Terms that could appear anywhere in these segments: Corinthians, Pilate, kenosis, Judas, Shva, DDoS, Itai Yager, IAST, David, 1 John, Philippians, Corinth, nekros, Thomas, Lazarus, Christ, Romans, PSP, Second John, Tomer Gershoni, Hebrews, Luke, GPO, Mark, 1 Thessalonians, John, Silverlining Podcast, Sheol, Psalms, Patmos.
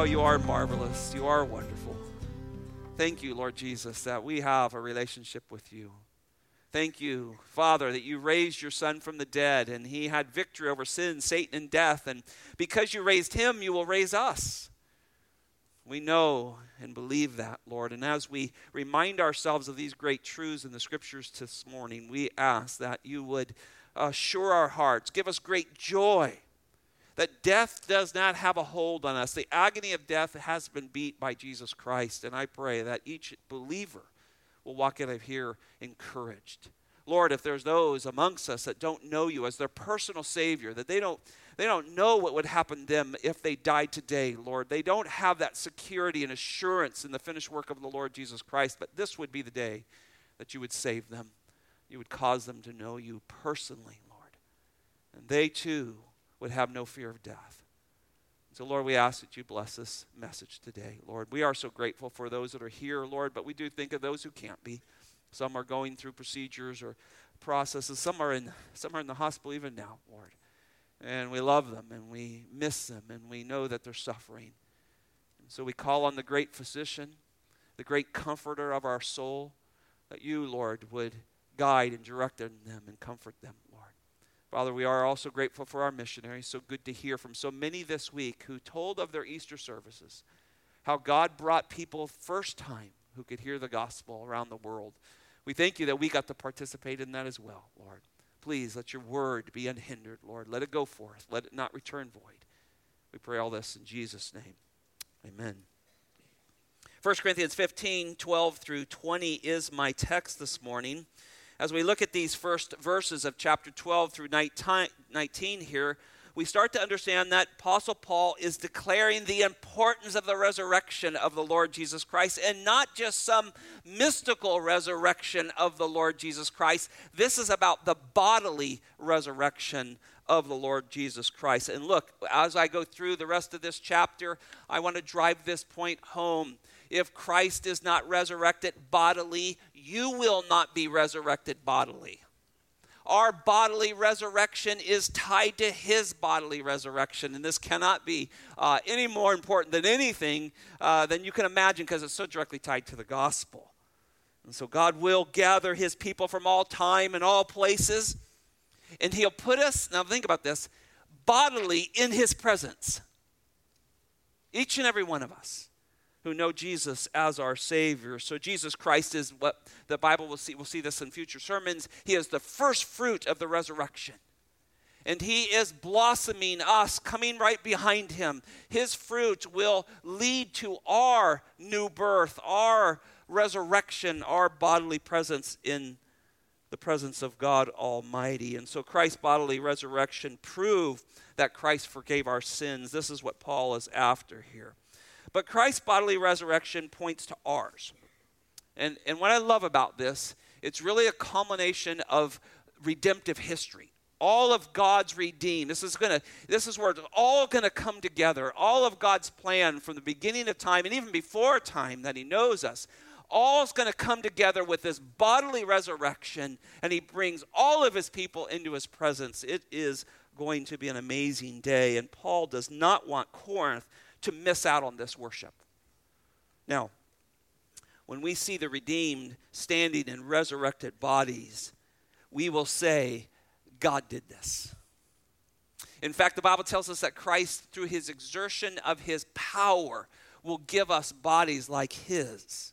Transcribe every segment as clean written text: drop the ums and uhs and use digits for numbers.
Oh, you are marvelous. You are wonderful. Thank you, Lord Jesus, that we have a relationship with you. Thank you, Father, that you raised your son from the dead and he had victory over sin, Satan, and death. And because you raised him, you will raise us. We know and believe that, Lord. And as we remind ourselves of these great truths in the scriptures this morning, we ask that you would assure our hearts, give us great joy, that death does not have a hold on us. The agony of death has been beat by Jesus Christ. And I pray that each believer will walk out of here encouraged. Lord, if there's those amongst us that don't know you as their personal Savior, that they don't know what would happen to them if they died today, Lord. They don't have that security and assurance in the finished work of the Lord Jesus Christ. But this would be the day that you would save them. You would cause them to know you personally, Lord. And they too would have no fear of death. So, Lord, we ask that you bless this message today, Lord. We are so grateful for those that are here, Lord, but we do think of those who can't be. Some are going through procedures or processes. Some are in the hospital even now, Lord. And we love them and we miss them and we know that they're suffering. And so we call on the great physician, the great comforter of our soul, that you, Lord, would guide and direct them and comfort them, Lord. Father, we are also grateful for our missionaries. So good to hear from so many this week who told of their Easter services, how God brought people first time who could hear the gospel around the world. We thank you that we got to participate in that as well, Lord. Please let your word be unhindered, Lord. Let it go forth. Let it not return void. We pray all this in Jesus' name. Amen. 1 Corinthians 15:12-20 is my text this morning. As we look at these first verses of chapter 12 through 19 here, we start to understand that Apostle Paul is declaring the importance of the resurrection of the Lord Jesus Christ, and not just some mystical resurrection of the Lord Jesus Christ. This is about the bodily resurrection of the Lord Jesus Christ. And look, as I go through the rest of this chapter, I want to drive this point home. If Christ is not resurrected bodily, you will not be resurrected bodily. Our bodily resurrection is tied to his bodily resurrection. And this cannot be any more important than anything than you can imagine, because it's so directly tied to the gospel. And so God will gather his people from all time and all places. And he'll put us, now think about this, bodily in his presence. Each and every one of us who know Jesus as our Savior. So Jesus Christ is what the Bible will see. We'll see this in future sermons. He is the first fruit of the resurrection. And he is blossoming us, coming right behind him. His fruit will lead to our new birth, our resurrection, our bodily presence in the presence of God Almighty. And so Christ's bodily resurrection proved that Christ forgave our sins. This is what Paul is after here. But Christ's bodily resurrection points to ours. And what I love about this, it's really a culmination of redemptive history. All of God's redeemed. This is where it's all going to come together. All of God's plan from the beginning of time and even before time that he knows us, all is going to come together with this bodily resurrection, and he brings all of his people into his presence. It is going to be an amazing day, and Paul does not want Corinth to miss out on this worship. Now, when we see the redeemed standing in resurrected bodies, we will say, God did this. In fact, the Bible tells us that Christ, through his exertion of his power, will give us bodies like his.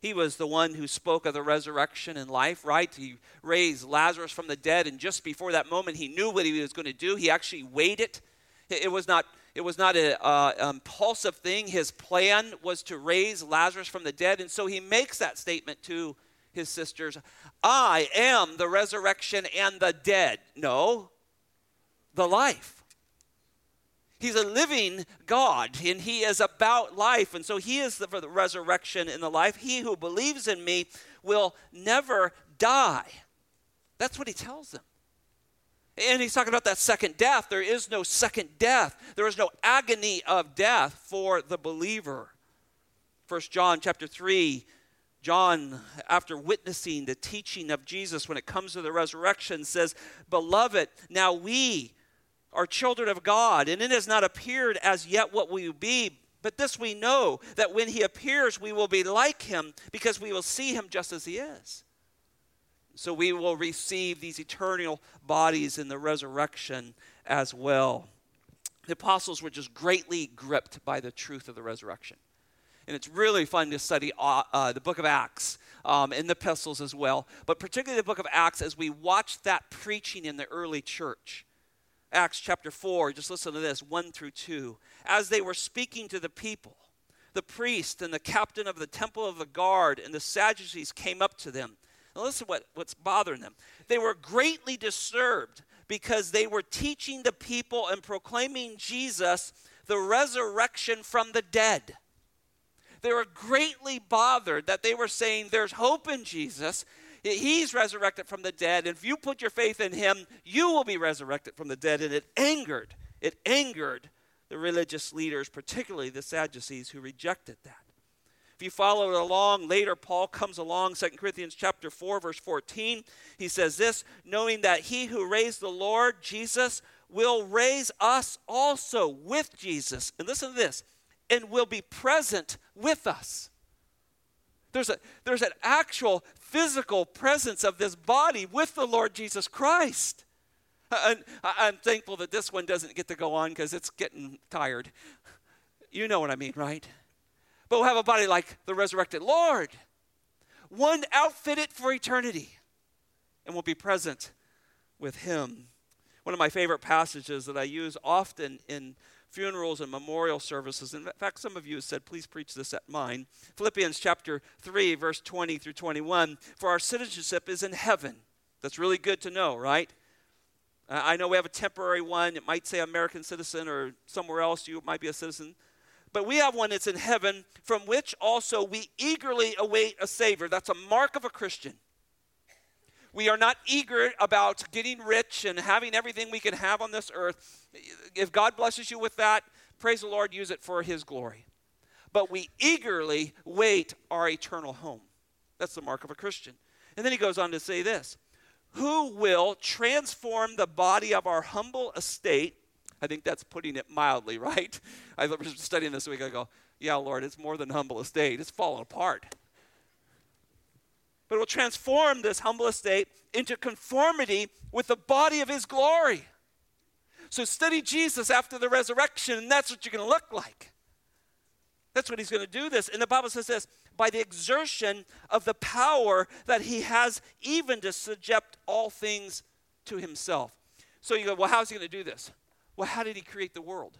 He was the one who spoke of the resurrection and life, right? He raised Lazarus from the dead, and just before that moment, he knew what he was going to do. He actually weighed it. It was not an impulsive thing. His plan was to raise Lazarus from the dead. And so he makes that statement to his sisters, I am the resurrection and the dead. No, the life. He's a living God, and he is about life. And so he is for the resurrection and the life. He who believes in me will never die. That's what he tells them. And he's talking about that second death. There is no second death. There is no agony of death for the believer. 1 John chapter 3, John, after witnessing the teaching of Jesus when it comes to the resurrection, says, Beloved, now we are children of God, and it has not appeared as yet what we will be, But this we know, that when he appears, we will be like him, because we will see him just as he is. So we will receive these eternal bodies in the resurrection as well. The apostles were just greatly gripped by the truth of the resurrection. And it's really fun to study the book of Acts and the epistles as well. But particularly the book of Acts, as we watch that preaching in the early church. Acts chapter 4, just listen to this, 1 through 2. As they were speaking to the people, the priest and the captain of the temple of the guard and the Sadducees came up to them. Now listen what's bothering them. They were greatly disturbed because they were teaching the people and proclaiming Jesus, the resurrection from the dead. They were greatly bothered that they were saying there's hope in Jesus. He's resurrected from the dead. If you put your faith in him, you will be resurrected from the dead. And it angered the religious leaders, particularly the Sadducees, who rejected that. If you follow along, later Paul comes along, 2 Corinthians chapter 4, verse 14. He says this, knowing that he who raised the Lord, Jesus, will raise us also with Jesus. And listen to this, and will be present with us. There's an actual physical presence of this body with the Lord Jesus Christ. And I'm thankful that this one doesn't get to go on because it's getting tired. You know what I mean, right? But we'll have a body like the resurrected Lord. One outfitted for eternity. And we'll be present with him. One of my favorite passages that I use often in funerals and memorial services. In fact, some of you said, please preach this at mine. Philippians chapter 3, verse 20 through 21. For our citizenship is in heaven. That's really good to know, right? I know we have a temporary one. It might say American citizen or somewhere else you might be a citizen. But we have one that's in heaven, from which also we eagerly await a Savior. That's a mark of a Christian. We are not eager about getting rich and having everything we can have on this earth. If God blesses you with that, praise the Lord, use it for his glory. But we eagerly wait our eternal home. That's the mark of a Christian. And then he goes on to say this, who will transform the body of our humble estate? I think that's putting it mildly, right? I was studying this week. I go, yeah, Lord, it's more than humble estate. It's falling apart. But it will transform this humble estate into conformity with the body of his glory. So study Jesus after the resurrection, and that's what you're going to look like. That's what he's going to do this. And the Bible says this, by the exertion of the power that he has even to subject all things to himself. So you go, well, how's he going to do this? Well, how did he create the world?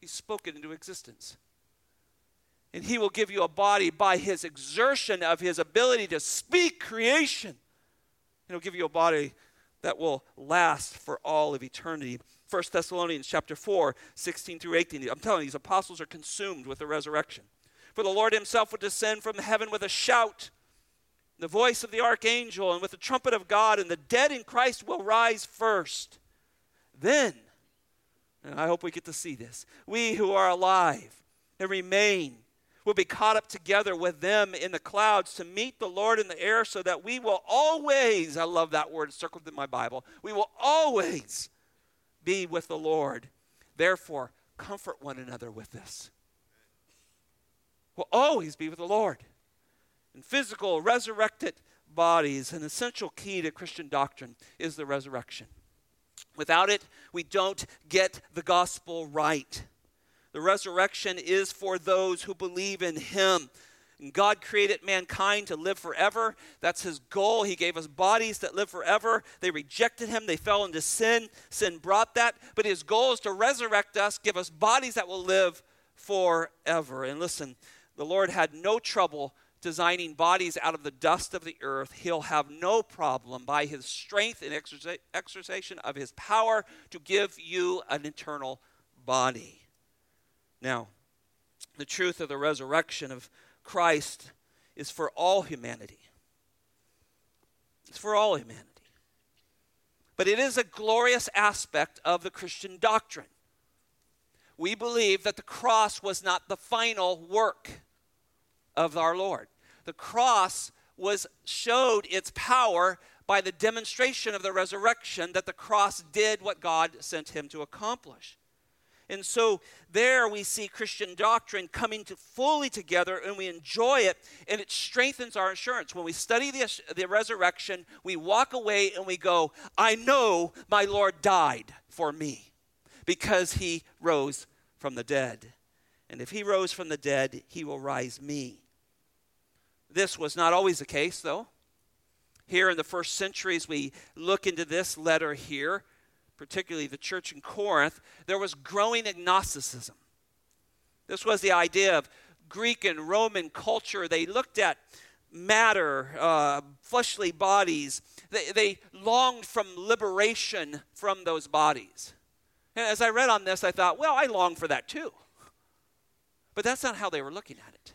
He spoke it into existence. And he will give you a body by his exertion of his ability to speak creation. And he'll give you a body that will last for all of eternity. 1 Thessalonians chapter 4, 16 through 18. I'm telling you, these apostles are consumed with the resurrection. For the Lord himself would descend from heaven with a shout, the voice of the archangel, and with the trumpet of God, and the dead in Christ will rise first. Then, and I hope we get to see this, we who are alive and remain will be caught up together with them in the clouds to meet the Lord in the air, so that we will always, I love that word, it's circled in my Bible, we will always be with the Lord. Therefore, comfort one another with this. We'll always be with the Lord in physical, resurrected bodies. An essential key to Christian doctrine is the resurrection. Without it, we don't get the gospel right. The resurrection is for those who believe in him. And God created mankind to live forever. That's his goal. He gave us bodies that live forever. They rejected him. They fell into sin. Sin brought that. But his goal is to resurrect us, give us bodies that will live forever. And listen, the Lord had no trouble designing bodies out of the dust of the earth. He'll have no problem by his strength and exertion of his power to give you an eternal body. Now, the truth of the resurrection of Christ is for all humanity. It's for all humanity. But it is a glorious aspect of the Christian doctrine. We believe that the cross was not the final work of our Lord. The cross showed its power by the demonstration of the resurrection, that the cross did what God sent him to accomplish. And so there we see Christian doctrine coming to fully together, and we enjoy it, and it strengthens our assurance. When we study the resurrection, we walk away and we go, I know my Lord died for me because he rose from the dead. And if he rose from the dead, he will rise me. This was not always the case, though. Here in the first centuries, we look into this letter here, particularly the church in Corinth, there was growing agnosticism. This was the idea of Greek and Roman culture. They looked at matter, fleshly bodies. They longed for liberation from those bodies. And as I read on this, I thought, well, I long for that too. But that's not how they were looking at it.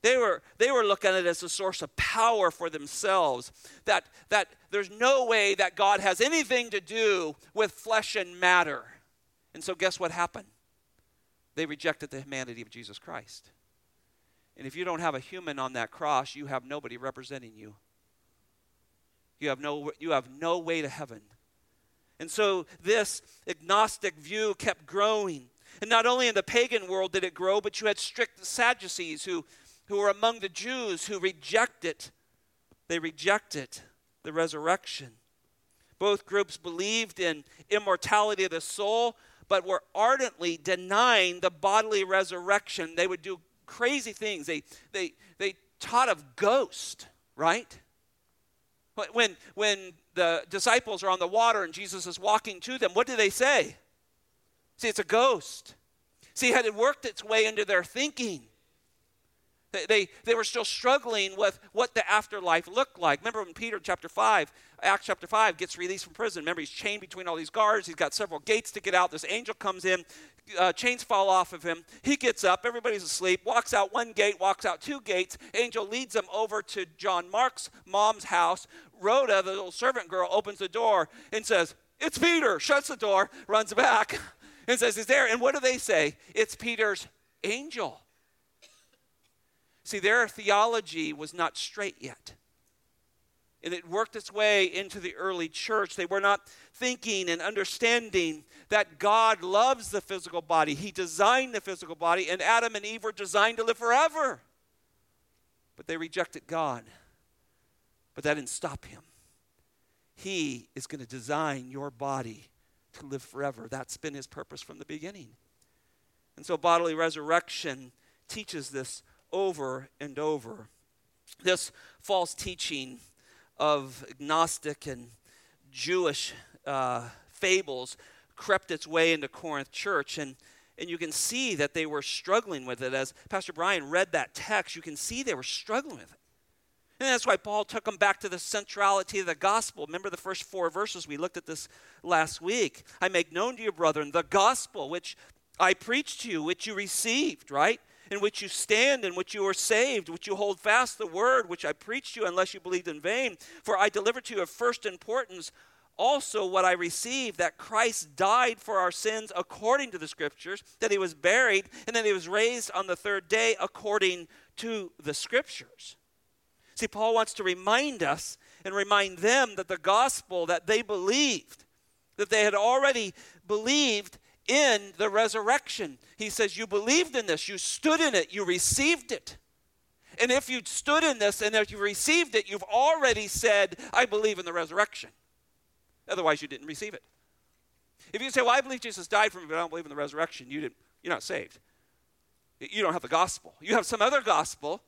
They were looking at it as a source of power for themselves, that there's no way that God has anything to do with flesh and matter. And so guess what happened? They rejected the humanity of Jesus Christ. And if you don't have a human on that cross, you have nobody representing you. You have no way to heaven. And so this agnostic view kept growing. And not only in the pagan world did it grow, but you had strict Sadducees who were among the Jews who rejected the resurrection. Both groups believed in immortality of the soul, but were ardently denying the bodily resurrection. They would do crazy things. They taught of ghosts, right? When the disciples are on the water and Jesus is walking to them, what do they say? See, it's a ghost. See, had it worked its way into their thinking. They were still struggling with what the afterlife looked like. Remember when Peter, Acts chapter 5, gets released from prison. Remember, he's chained between all these guards. He's got several gates to get out. This angel comes in. Chains fall off of him. He gets up. Everybody's asleep. Walks out one gate. Walks out two gates. Angel leads him over to John Mark's mom's house. Rhoda, the little servant girl, opens the door and says, "It's Peter." Shuts the door. Runs back and says, "He's there." And what do they say? It's Peter's angel. See, their theology was not straight yet. And it worked its way into the early church. They were not thinking and understanding that God loves the physical body. He designed the physical body, and Adam and Eve were designed to live forever. But they rejected God. But that didn't stop him. He is going to design your body to live forever. That's been his purpose from the beginning. And so bodily resurrection teaches this over and over. This false teaching of agnostic and Jewish fables crept its way into Corinth church, and you can see that they were struggling with it. As Pastor Brian read that text, you can see they were struggling with it. And that's why Paul took them back to the centrality of the gospel. Remember the first four verses? We looked at this last week. I make known to you, brethren, the gospel which I preached to you, which you received, right? In which you stand, in which you are saved, which you hold fast the word, which I preached to you, unless you believed in vain. For I delivered to you of first importance also what I received, that Christ died for our sins according to the Scriptures, that he was buried, and that he was raised on the third day according to the Scriptures. See, Paul wants to remind us and remind them that the gospel that they believed, that they had already believed, in the resurrection. He says, you believed in this, you stood in it, you received it. And if you'd stood in this and if you received it, you've already said, I believe in the resurrection. Otherwise, you didn't receive it. If you say, well, I believe Jesus died for me, but I don't believe in the resurrection, you're not saved. You don't have the gospel. You have some other gospel.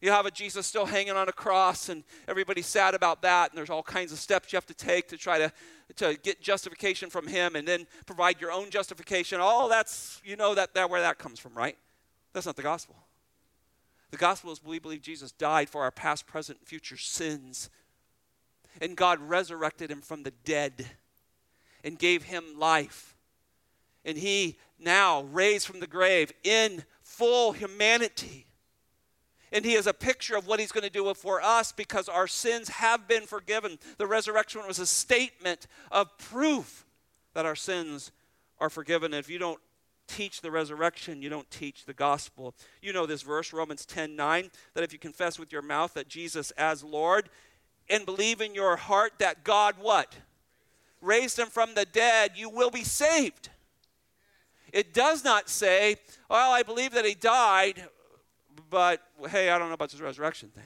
You have a Jesus still hanging on a cross, and everybody's sad about that, and there's all kinds of steps you have to take to try to get justification from him and then provide your own justification. All that's, you know, that where that comes from, right? That's not the gospel. The gospel is we believe Jesus died for our past, present, and future sins, and God resurrected him from the dead and gave him life, and he now raised from the grave in full humanity. And he is a picture of what he's going to do for us because our sins have been forgiven. The resurrection was a statement of proof that our sins are forgiven. And if you don't teach the resurrection, you don't teach the gospel. You know this verse, Romans 10:9, that if you confess with your mouth that Jesus as Lord and believe in your heart that God what? Raised him from the dead, you will be saved. It does not say, well, I believe that he died, but hey, I don't know about this resurrection thing.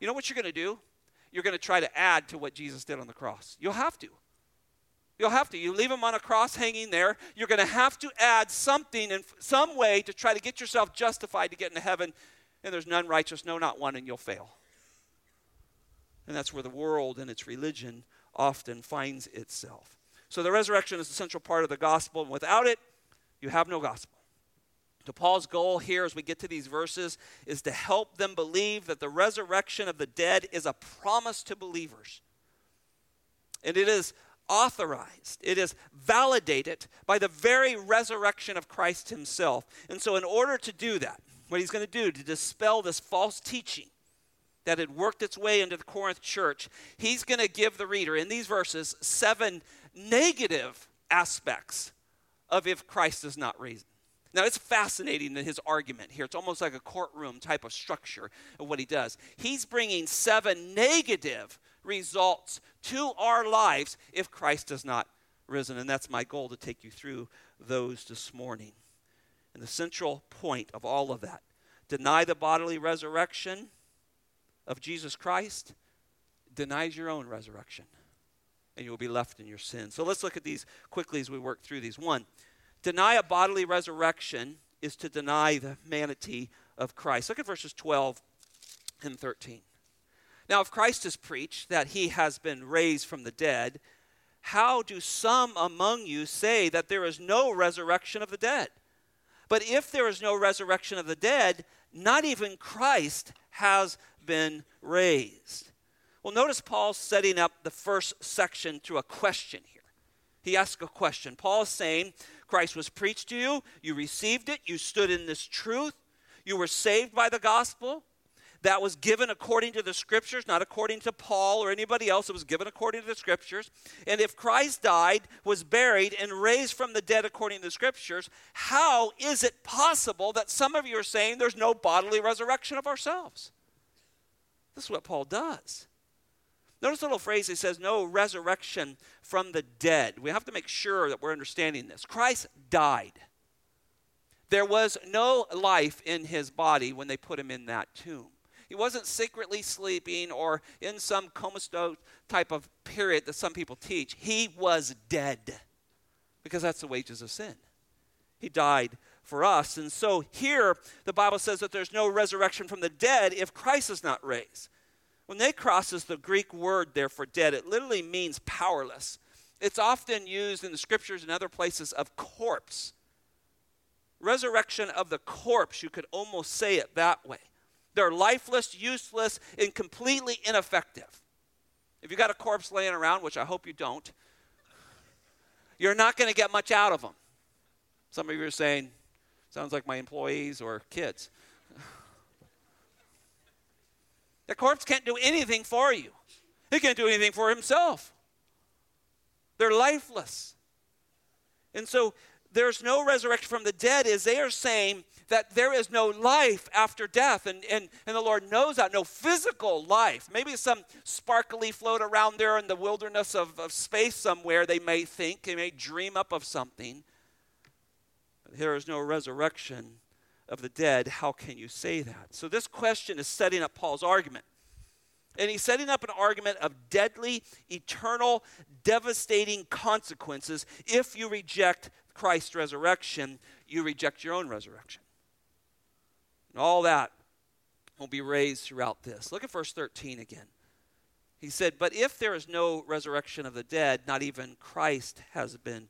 You know what you're going to do? You're going to try to add to what Jesus did on the cross. You'll have to. You'll have to. You leave him on a cross hanging there. You're going to have to add something in some way to try to get yourself justified to get into heaven. And there's none righteous, no, not one, and you'll fail. And that's where the world and its religion often finds itself. So the resurrection is the central part of the gospel, and without it, you have no gospel. So Paul's goal here as we get to these verses is to help them believe that the resurrection of the dead is a promise to believers. And it is authorized. It is validated by the very resurrection of Christ himself. And so in order to do that, what he's going to do to dispel this false teaching that had worked its way into the Corinth church, he's going to give the reader in these verses 7 negative aspects of if Christ is not risen. Now, it's fascinating in his argument here. It's almost like a courtroom type of structure of what he does. He's bringing 7 negative results to our lives if Christ is not risen. And that's my goal, to take you through those this morning. And the central point of all of that, deny the bodily resurrection of Jesus Christ, denies your own resurrection, and you will be left in your sin. So let's look at these quickly as we work through these. 1, deny a bodily resurrection is to deny the humanity of Christ. Look at verses 12 and 13. Now, if Christ is preached that he has been raised from the dead, how do some among you say that there is no resurrection of the dead? But if there is no resurrection of the dead, not even Christ has been raised. Well, notice Paul's setting up the first section through a question here. He asks a question. Paul's saying, Christ was preached to you, you received it, you stood in this truth, you were saved by the gospel. That was given according to the scriptures, not according to Paul or anybody else. It was given according to the scriptures. And if Christ died, was buried, and raised from the dead according to the scriptures, how is it possible that some of you are saying there's no bodily resurrection of ourselves? This is what Paul does. Notice the little phrase he says, no resurrection from the dead. We have to make sure that we're understanding this. Christ died. There was no life in his body when they put him in that tomb. He wasn't secretly sleeping or in some comatose type of period that some people teach. He was dead, because that's the wages of sin. He died for us. And so here the Bible says that there's no resurrection from the dead if Christ is not raised. Well, nekros is the Greek word there for dead. It literally means powerless. It's often used in the scriptures and other places of corpse. Resurrection of the corpse, you could almost say it that way. They're lifeless, useless, and completely ineffective. If you got a corpse laying around, which I hope you don't, you're not going to get much out of them. Some of you are saying, sounds like my employees or kids. The corpse can't do anything for you. He can't do anything for himself. They're lifeless. And so there's no resurrection from the dead, as they are saying that there is no life after death, and the Lord knows that, no physical life. Maybe some sparkly float around there in the wilderness of space somewhere, they may think, they may dream up of something. But there is no resurrection of the dead. How can you say that? So this question is setting up Paul's argument. And he's setting up an argument of deadly, eternal, devastating consequences. If you reject Christ's resurrection, you reject your own resurrection. And all that will be raised throughout this. Look at verse 13 again. He said, but if there is no resurrection of the dead, not even Christ has been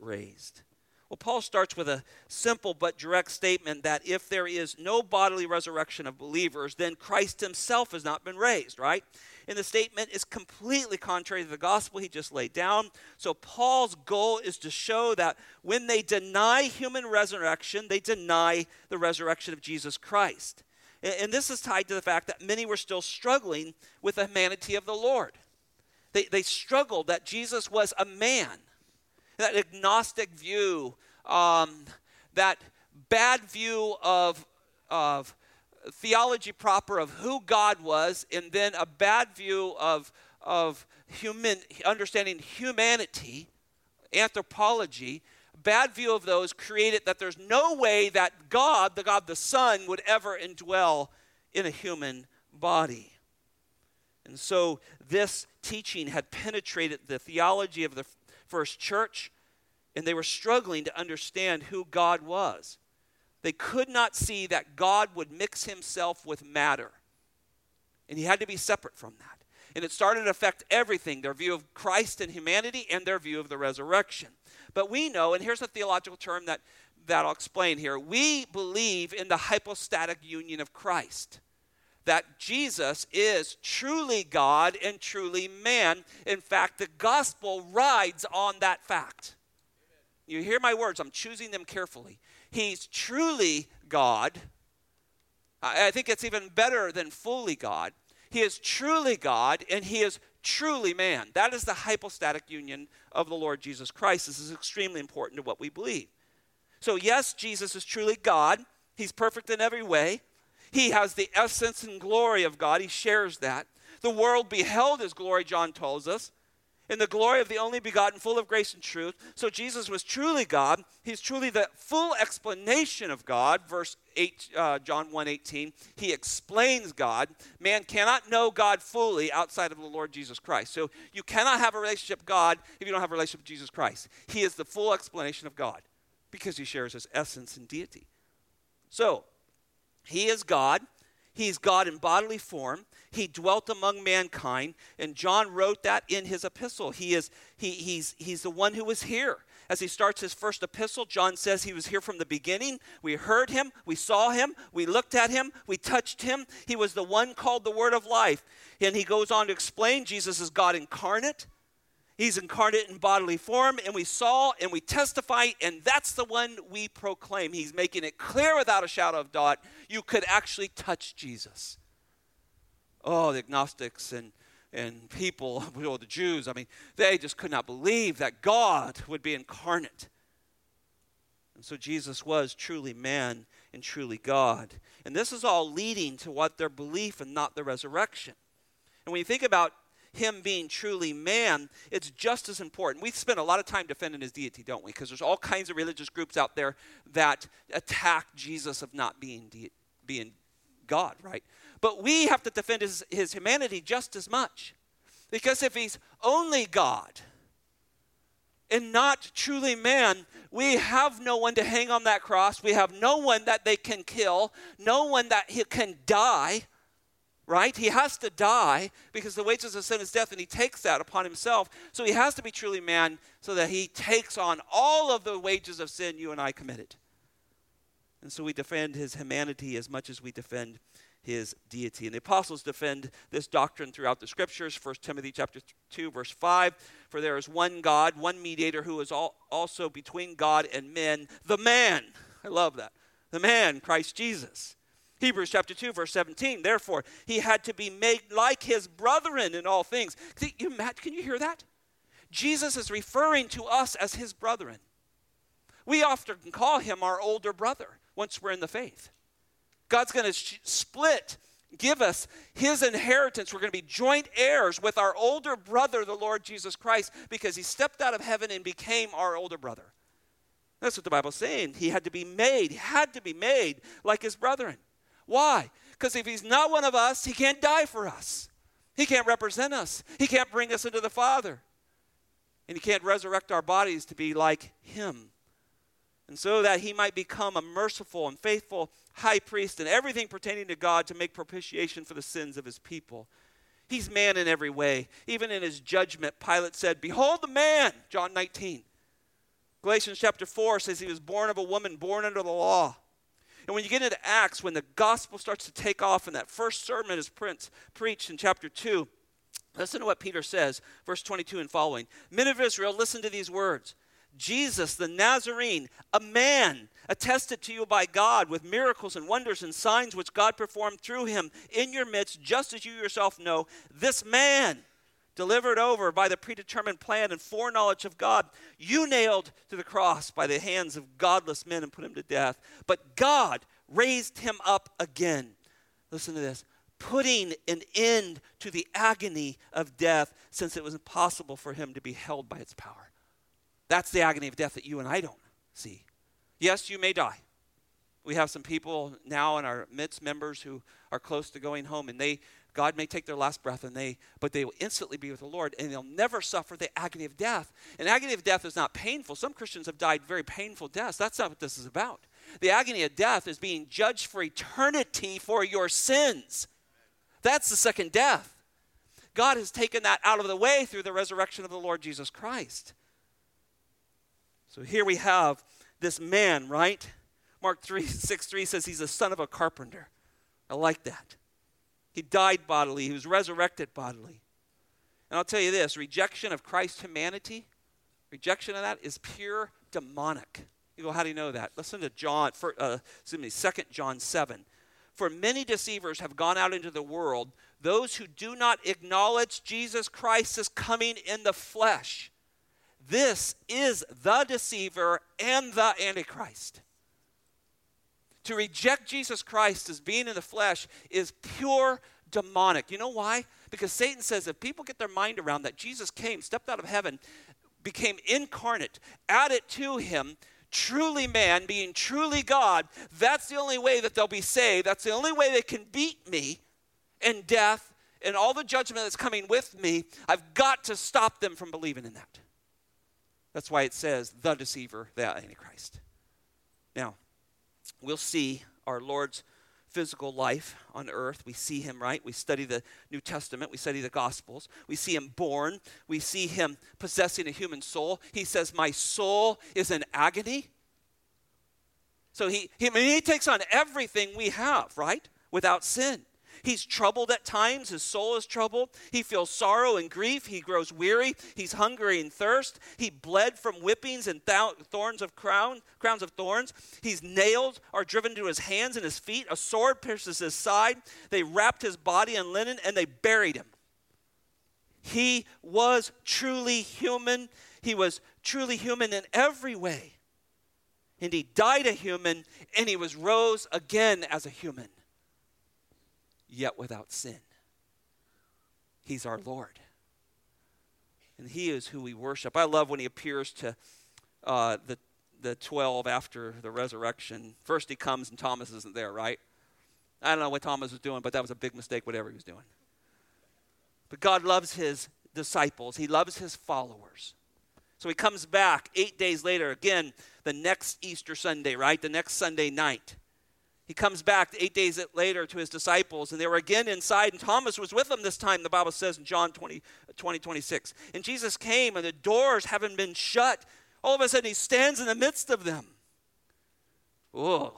raised. Well, Paul starts with a simple but direct statement that if there is no bodily resurrection of believers, then Christ himself has not been raised, right? And the statement is completely contrary to the gospel he just laid down. So Paul's goal is to show that when they deny human resurrection, they deny the resurrection of Jesus Christ. And this is tied to the fact that many were still struggling with the humanity of the Lord. They struggled that Jesus was a man. That agnostic view, that bad view of theology proper of who God was, and then a bad view of human understanding, humanity, anthropology, bad view of those created that there's no way that God, the God the Son, would ever indwell in a human body. And so this teaching had penetrated the theology of the first church, and they were struggling to understand who God was. They could not see that God would mix himself with matter, and he had to be separate from that. And it started to affect everything, their view of Christ and humanity and their view of the resurrection. But we know, and here's a theological term that I'll explain here. We believe in the hypostatic union of Christ, that Jesus is truly God and truly man. In fact, the gospel rides on that fact. You hear my words. I'm choosing them carefully. He's truly God. I think it's even better than fully God. He is truly God, and he is truly man. That is the hypostatic union of the Lord Jesus Christ. This is extremely important to what we believe. So yes, Jesus is truly God. He's perfect in every way. He has the essence and glory of God. He shares that. The world beheld his glory, John tells us, in the glory of the only begotten, full of grace and truth. So Jesus was truly God. He's truly the full explanation of God, verse 8, John 1:18. He explains God. Man cannot know God fully outside of the Lord Jesus Christ. So you cannot have a relationship with God if you don't have a relationship with Jesus Christ. He is the full explanation of God because he shares his essence and deity. So he is God. He's God in bodily form. He dwelt among mankind, and John wrote that in his epistle. He's the one who was here. As he starts his first epistle, John says he was here from the beginning. We heard him, we saw him, we looked at him, we touched him. He was the one called the Word of Life. And he goes on to explain Jesus is God incarnate. He's incarnate in bodily form, and we saw and we testify, and that's the one we proclaim. He's making it clear without a shadow of doubt, you could actually touch Jesus. Oh, the agnostics and people, well, the Jews, I mean, they just could not believe that God would be incarnate. And so Jesus was truly man and truly God. And this is all leading to what their belief and not the resurrection. And when you think about him being truly man, it's just as important. We spend a lot of time defending his deity, don't we? Because there's all kinds of religious groups out there that attack Jesus of not being God, right? But we have to defend his humanity just as much. Because if he's only God and not truly man, we have no one to hang on that cross. We have no one that they can kill, no one that he can die. Right? He has to die because the wages of sin is death, and he takes that upon himself. So he has to be truly man so that he takes on all of the wages of sin you and I committed. And so we defend his humanity as much as we defend his deity. And the apostles defend this doctrine throughout the scriptures. 1 Timothy chapter 2, verse 5, for there is one God, one mediator who is also between God and men, the man. I love that. The man, Christ Jesus. Hebrews chapter 2, verse 17, therefore, he had to be made like his brethren in all things. Can you hear that? Jesus is referring to us as his brethren. We often call him our older brother once we're in the faith. God's going to give us his inheritance. We're going to be joint heirs with our older brother, the Lord Jesus Christ, because he stepped out of heaven and became our older brother. That's what the Bible's saying. He had to be made like his brethren. Why? Because if he's not one of us, he can't die for us. He can't represent us. He can't bring us into the Father. And he can't resurrect our bodies to be like him. And so that he might become a merciful and faithful high priest in everything pertaining to God to make propitiation for the sins of his people. He's man in every way. Even in his judgment, Pilate said, behold the man, John 19. Galatians chapter 4 says he was born of a woman, born under the law. And when you get into Acts, when the gospel starts to take off and that first sermon is preached in chapter 2, listen to what Peter says, verse 22 and following. Men of Israel, listen to these words. Jesus the Nazarene, a man attested to you by God with miracles and wonders and signs which God performed through him in your midst, just as you yourself know, this man delivered over by the predetermined plan and foreknowledge of God, you nailed to the cross by the hands of godless men and put him to death. But God raised him up again. Listen to this. Putting an end to the agony of death, since it was impossible for him to be held by its power. That's the agony of death that you and I don't see. Yes, you may die. We have some people now in our midst, members who are close to going home, and God may take their last breath, but they will instantly be with the Lord, and they'll never suffer the agony of death. And agony of death is not painful. Some Christians have died very painful deaths. That's not what this is about. The agony of death is being judged for eternity for your sins. That's the second death. God has taken that out of the way through the resurrection of the Lord Jesus Christ. So here we have this man, right? Mark 6:3 says he's the son of a carpenter. I like that. He died bodily. He was resurrected bodily. And I'll tell you this, rejection of Christ's humanity, rejection of that is pure demonic. You go, how do you know that? Listen to Second John 7. For many deceivers have gone out into the world, those who do not acknowledge Jesus Christ is coming in the flesh. This is the deceiver and the Antichrist. To reject Jesus Christ as being in the flesh is pure demonic. You know why? Because Satan says if people get their mind around that Jesus came, stepped out of heaven, became incarnate, added to him, truly man, being truly God, that's the only way that they'll be saved. That's the only way they can beat me and death and all the judgment that's coming with me. I've got to stop them from believing in that. That's why it says the deceiver, the Antichrist. Now, we'll see our Lord's physical life on earth. We see him, right? We study the New Testament. We study the Gospels. We see him born. We see him possessing a human soul. He says, my soul is in agony. So he takes on everything we have, right? Without sin. He's troubled at times. His soul is troubled. He feels sorrow and grief. He grows weary. He's hungry and thirst. He bled from whippings and crowns of thorns. His nails are driven to his hands and his feet. A sword pierces his side. They wrapped his body in linen and they buried him. He was truly human. He was truly human in every way. And he died a human and he was rose again as a human. Yet without sin. He's our Lord. And he is who we worship. I love when he appears to the 12 after the resurrection. First he comes and Thomas isn't there, right? I don't know what Thomas was doing, but that was a big mistake, whatever he was doing. But God loves his disciples. He loves his followers. So he comes back 8 days later, again, the next Easter Sunday, right? The next Sunday night. He comes back 8 days later to his disciples, and they were again inside, and Thomas was with them this time, the Bible says in John 20:26. And Jesus came, and the doors haven't been shut. All of a sudden, he stands in the midst of them. Whoa.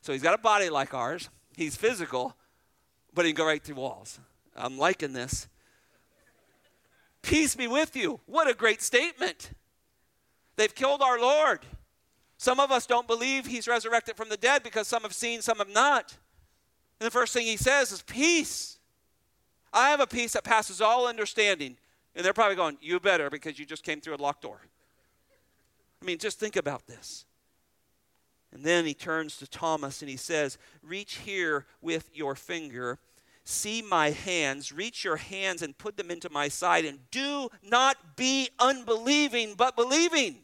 So he's got a body like ours. He's physical, but he can go right through walls. I'm liking this. Peace be with you. What a great statement. They've killed our Lord. Some of us don't believe he's resurrected from the dead because some have seen, some have not. And the first thing he says is peace. I have a peace that passes all understanding. And they're probably going, you better, because you just came through a locked door. I mean, just think about this. And then he turns to Thomas and he says, reach here with your finger. See my hands. Reach your hands and put them into my side. And do not be unbelieving, but believing.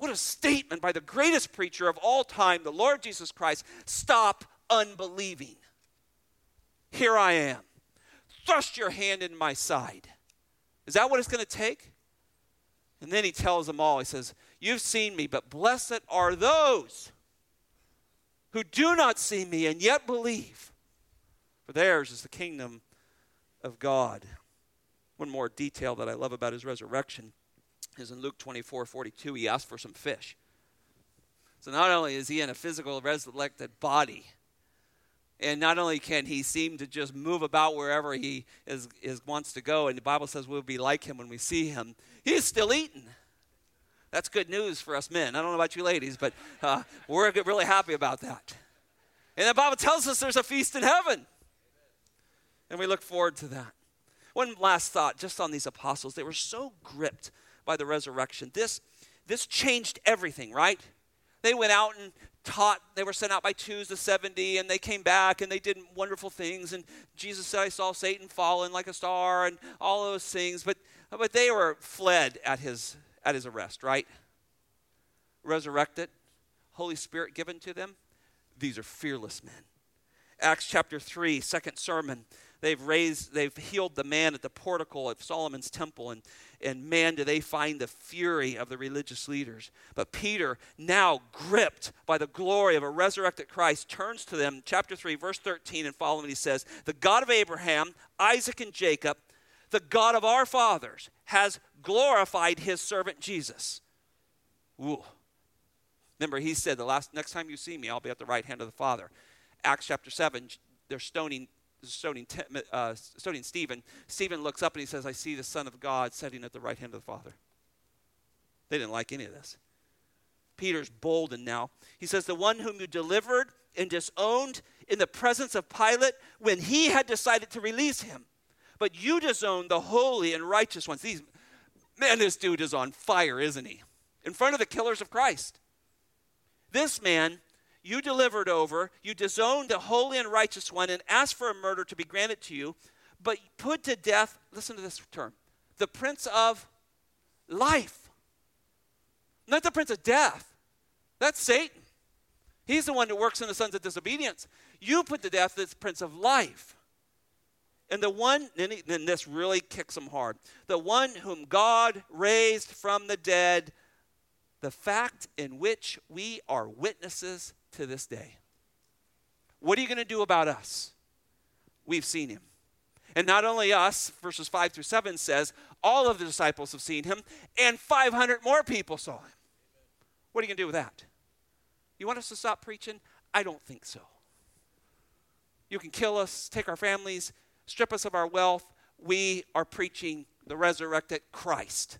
What a statement by the greatest preacher of all time, the Lord Jesus Christ. Stop unbelieving. Here I am. Thrust your hand in my side. Is that what it's going to take? And then he tells them all, he says, you've seen me, but blessed are those who do not see me and yet believe. For theirs is the kingdom of God. One more detail that I love about his resurrection is in Luke 24:42, he asked for some fish. So not only is he in a physical resurrected body, and not only can he seem to just move about wherever he wants to go, and the Bible says we'll be like him when we see him, he's still eating. That's good news for us men. I don't know about you ladies, but we're really happy about that. And the Bible tells us there's a feast in heaven. And we look forward to that. One last thought just on these apostles. They were so gripped by the resurrection. This changed everything, right? They went out and taught. They were sent out by twos to 70, and they came back, and they did wonderful things. And Jesus said, I saw Satan fallen like a star, and all those things. But they were fled at his arrest, right? resurrected, Holy Spirit given to them, these are fearless men. Acts chapter 3, second sermon, they've healed the man at the portico of Solomon's temple, and man, do they find the fury of the religious leaders. But Peter, now gripped by the glory of a resurrected Christ, turns to them, chapter 3, verse 13 and following, he says, "The God of Abraham, Isaac, and Jacob, the God of our fathers, has glorified his servant Jesus." Ooh. Remember, he said, next time you see me, I'll be at the right hand of the Father. Acts chapter 7, they're stoning Stephen. Stephen looks up and he says, "I see the Son of God sitting at the right hand of the Father." They didn't like any of this. Peter's boldened now. He says, "The one whom you delivered and disowned in the presence of Pilate when he had decided to release him. But you disowned the holy and righteous ones." Man, this dude is on fire, isn't he? In front of the killers of Christ. "This man you delivered over, you disowned the holy and righteous one and asked for a murder to be granted to you, but put to death," listen to this term, "the prince of life." Not the prince of death. That's Satan. He's the one that works in the sons of disobedience. You put to death this prince of life. And the one, then this really kicks him hard, "the one whom God raised from the dead, the fact in which we are witnesses to this day." What are you going to do about us? We've seen him. And not only us, verses 5 through 7 says, all of the disciples have seen him, and 500 more people saw him. What are you going to do with that? You want us to stop preaching? I don't think so. You can kill us, take our families, strip us of our wealth. We are preaching the resurrected Christ.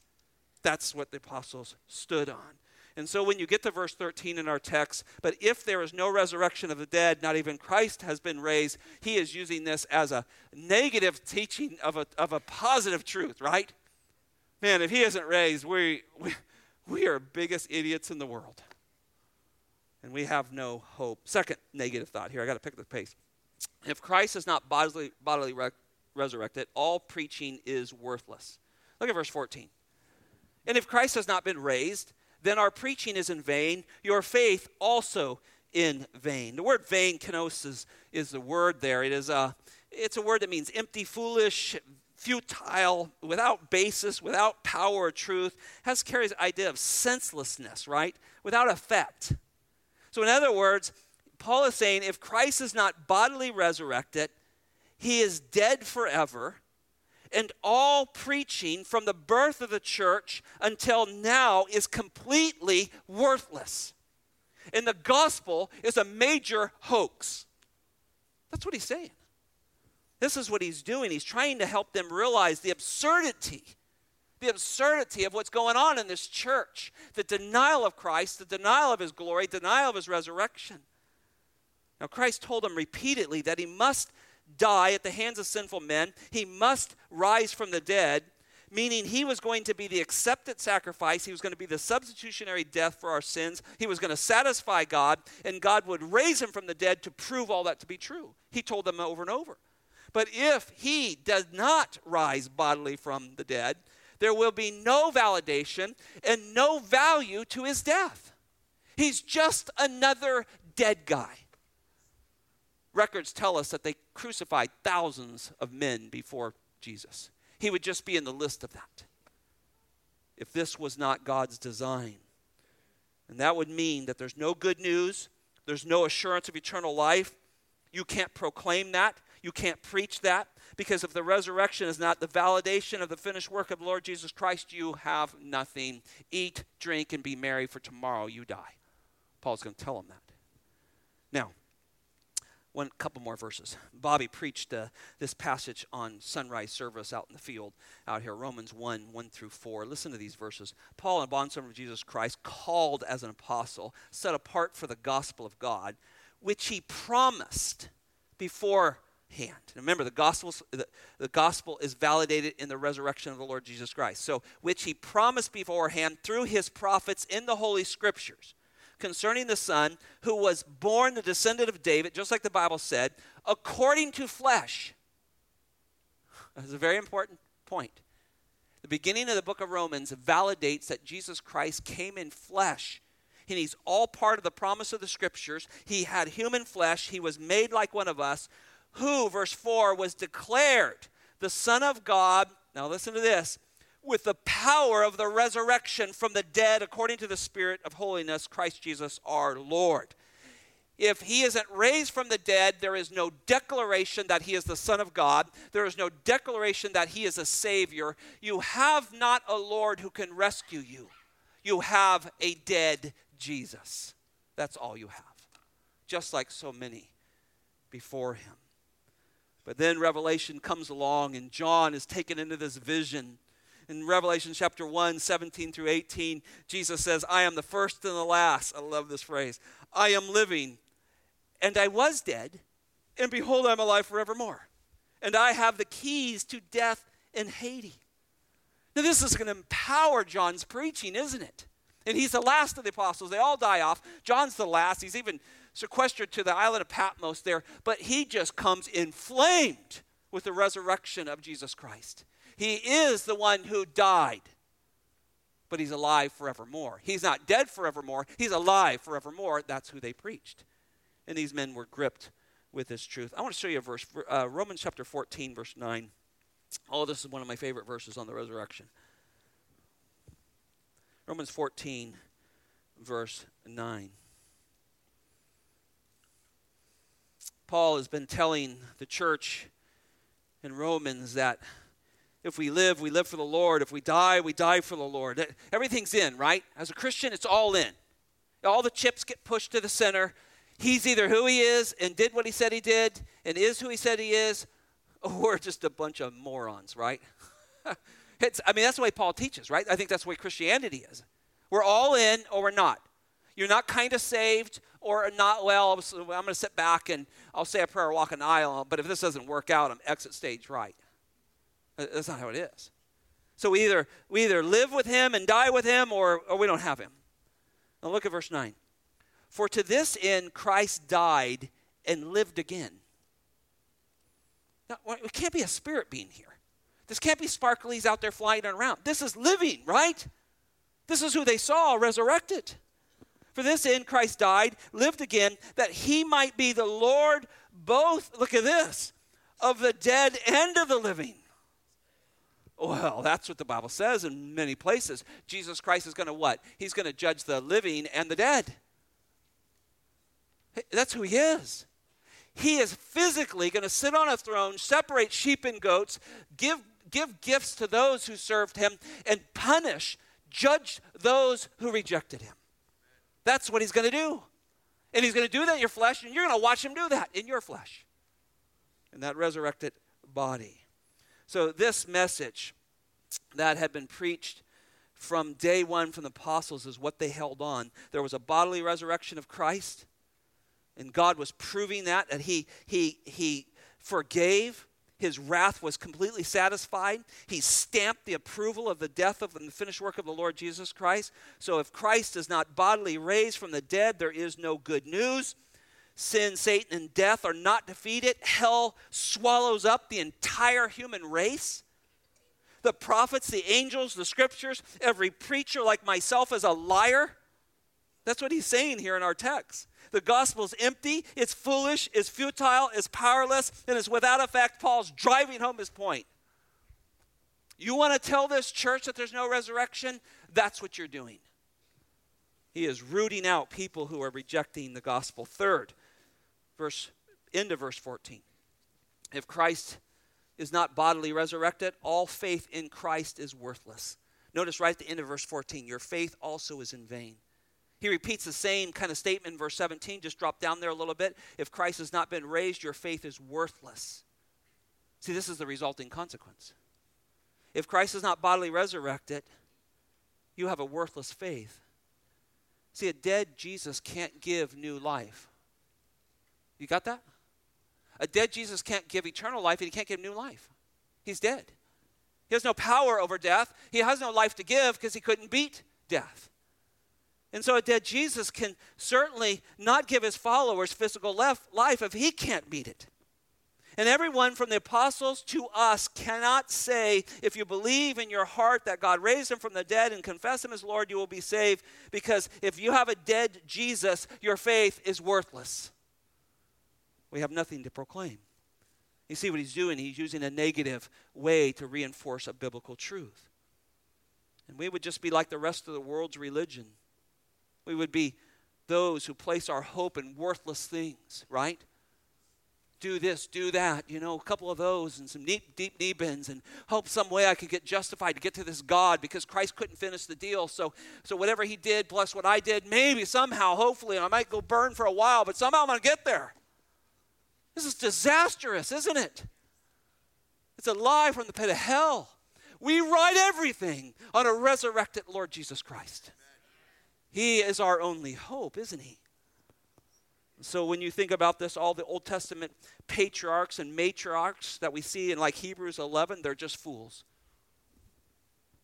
That's what the apostles stood on. And so when you get to verse 13 in our text, "But if there is no resurrection of the dead, not even Christ has been raised," he is using this as a negative teaching of a positive truth, right? Man, if he isn't raised, we are biggest idiots in the world. And we have no hope. Second negative thought here. I got to pick the pace. If Christ is not bodily resurrected, all preaching is worthless. Look at verse 14. "And if Christ has not been raised, then our preaching is in vain, your faith also in vain." The word vain, kenosis, is the word there. It's a word that means empty, foolish, futile, without basis, without power or truth. Carries the idea of senselessness, right? Without effect. So in other words, Paul is saying if Christ is not bodily resurrected, he is dead forever. And all preaching from the birth of the church until now is completely worthless. And the gospel is a major hoax. That's what he's saying. This is what he's doing. He's trying to help them realize the absurdity of what's going on in this church. The denial of Christ, the denial of his glory, denial of his resurrection. Now, Christ told them repeatedly that he must die at the hands of sinful men. He must rise from the dead, meaning he was going to be the accepted sacrifice. He was going to be the substitutionary death for our sins. He was going to satisfy God, and God would raise him from the dead to prove all that to be true. He told them over and over. But if he does not rise bodily from the dead, there will be no validation and no value to his death. He's just another dead guy. Records tell us that they crucified thousands of men before Jesus. He would just be in the list of that if this was not God's design. And that would mean that there's no good news. There's no assurance of eternal life. You can't proclaim that. You can't preach that. Because if the resurrection is not the validation of the finished work of the Lord Jesus Christ, you have nothing. Eat, drink, and be merry, for tomorrow you die. Paul's going to tell them that. Now, one couple more verses. Bobby preached this passage on sunrise service out in the field out here, Romans 1, 1 through 4. Listen to these verses. "Paul, a bondservant of Jesus Christ, called as an apostle, set apart for the gospel of God, which he promised beforehand." Remember, the gospel is validated in the resurrection of the Lord Jesus Christ. So, which he promised beforehand through his prophets in the Holy Scriptures, concerning the Son, who was born the descendant of David, just like the Bible said, according to flesh. That's a very important point. The beginning of the book of Romans validates that Jesus Christ came in flesh. and he's all part of the promise of the Scriptures. He had human flesh. He was made like one of us, who, verse 4, was declared the Son of God. Now listen to this. With the power of the resurrection from the dead, according to the Spirit of holiness, Christ Jesus our Lord. If he isn't raised from the dead, there is no declaration that he is the Son of God. There is no declaration that he is a Savior. You have not a Lord who can rescue you. You have a dead Jesus. That's all you have, just like so many before him. But then Revelation comes along, and John is taken into this vision. In Revelation chapter 1, 17 through 18, Jesus says, I am the first and the last. I love this phrase. I am living, and I was dead, and behold, I am alive forevermore. And I have the keys to death and Hades. Now, this is going to empower John's preaching, isn't it? And he's the last of the apostles. They all die off. John's the last. He's even sequestered to the island of Patmos there. But he just comes inflamed with the resurrection of Jesus Christ. He is the one who died, but he's alive forevermore. He's not dead forevermore. He's alive forevermore. That's who they preached. And these men were gripped with this truth. I want to show you a verse, Romans chapter 14, verse 9. Oh, this is one of my favorite verses on the resurrection. Romans 14, verse 9. Paul has been telling the church in Romans that if we live, we live for the Lord. If we die, we die for the Lord. Everything's in, right? As a Christian, it's all in. All the chips get pushed to the center. He's either who he is and did what he said he did and is who he said he is, or just a bunch of morons, right? That's the way Paul teaches, right? I think that's the way Christianity is. We're all in or we're not. You're not kind of saved or not, well, I'm going to sit back and I'll say a prayer or walk an aisle, but if this doesn't work out, I'm exit stage right. That's not how it is. So we either live with him and die with him or we don't have him. Now look at verse 9. For to this end Christ died and lived again. Now, it can't be a spirit being here. This can't be sparklies out there flying around. This is living, right? This is who they saw resurrected. For this end Christ died, lived again, that he might be the Lord both, look at this, of the dead and of the living. Well, that's what the Bible says in many places. Jesus Christ is going to what? He's going to judge the living and the dead. That's who he is. He is physically going to sit on a throne, separate sheep and goats, give gifts to those who served him, and judge those who rejected him. That's what he's going to do. And he's going to do that in your flesh, and you're going to watch him do that in your flesh, in that resurrected body. So this message that had been preached from day one from the apostles is what they held on. There was a bodily resurrection of Christ, and God was proving that he forgave. His wrath was completely satisfied. He stamped the approval of the death of and the finished work of the Lord Jesus Christ. So if Christ is not bodily raised from the dead, there is no good news. Sin, Satan, and death are not defeated. Hell swallows up the entire human race. The prophets, the angels, the Scriptures, every preacher like myself is a liar. That's what he's saying here in our text. The gospel is empty, it's foolish, it's futile, it's powerless, and it's without effect. Paul's driving home his point. You want to tell this church that there's no resurrection? That's what you're doing. He is rooting out people who are rejecting the gospel. Third, end of verse 14. If Christ is not bodily resurrected, all faith in Christ is worthless. Notice right at the end of verse 14, your faith also is in vain. He repeats the same kind of statement in verse 17, just drop down there a little bit. If Christ has not been raised, your faith is worthless. See, this is the resulting consequence. If Christ is not bodily resurrected, you have a worthless faith. See, a dead Jesus can't give new life. You got that? A dead Jesus can't give eternal life, and he can't give new life. He's dead. He has no power over death. He has no life to give because he couldn't beat death. And so a dead Jesus can certainly not give his followers physical life if he can't beat it. And everyone from the apostles to us cannot say, if you believe in your heart that God raised him from the dead and confess him as Lord, you will be saved. Because if you have a dead Jesus, your faith is worthless. We have nothing to proclaim. You see what he's doing? He's using a negative way to reinforce a biblical truth. And we would just be like the rest of the world's religion. We would be those who place our hope in worthless things, right? Do this, do that, you know, a couple of those and some deep knee bends and hope some way I could get justified to get to this God because Christ couldn't finish the deal. So whatever he did plus what I did, maybe somehow, hopefully, I might go burn for a while, but somehow I'm going to get there. This is disastrous, isn't it? It's a lie from the pit of hell. We write everything on a resurrected Lord Jesus Christ. He is our only hope, isn't he? So when you think about this, all the Old Testament patriarchs and matriarchs that we see in like Hebrews 11, they're just fools.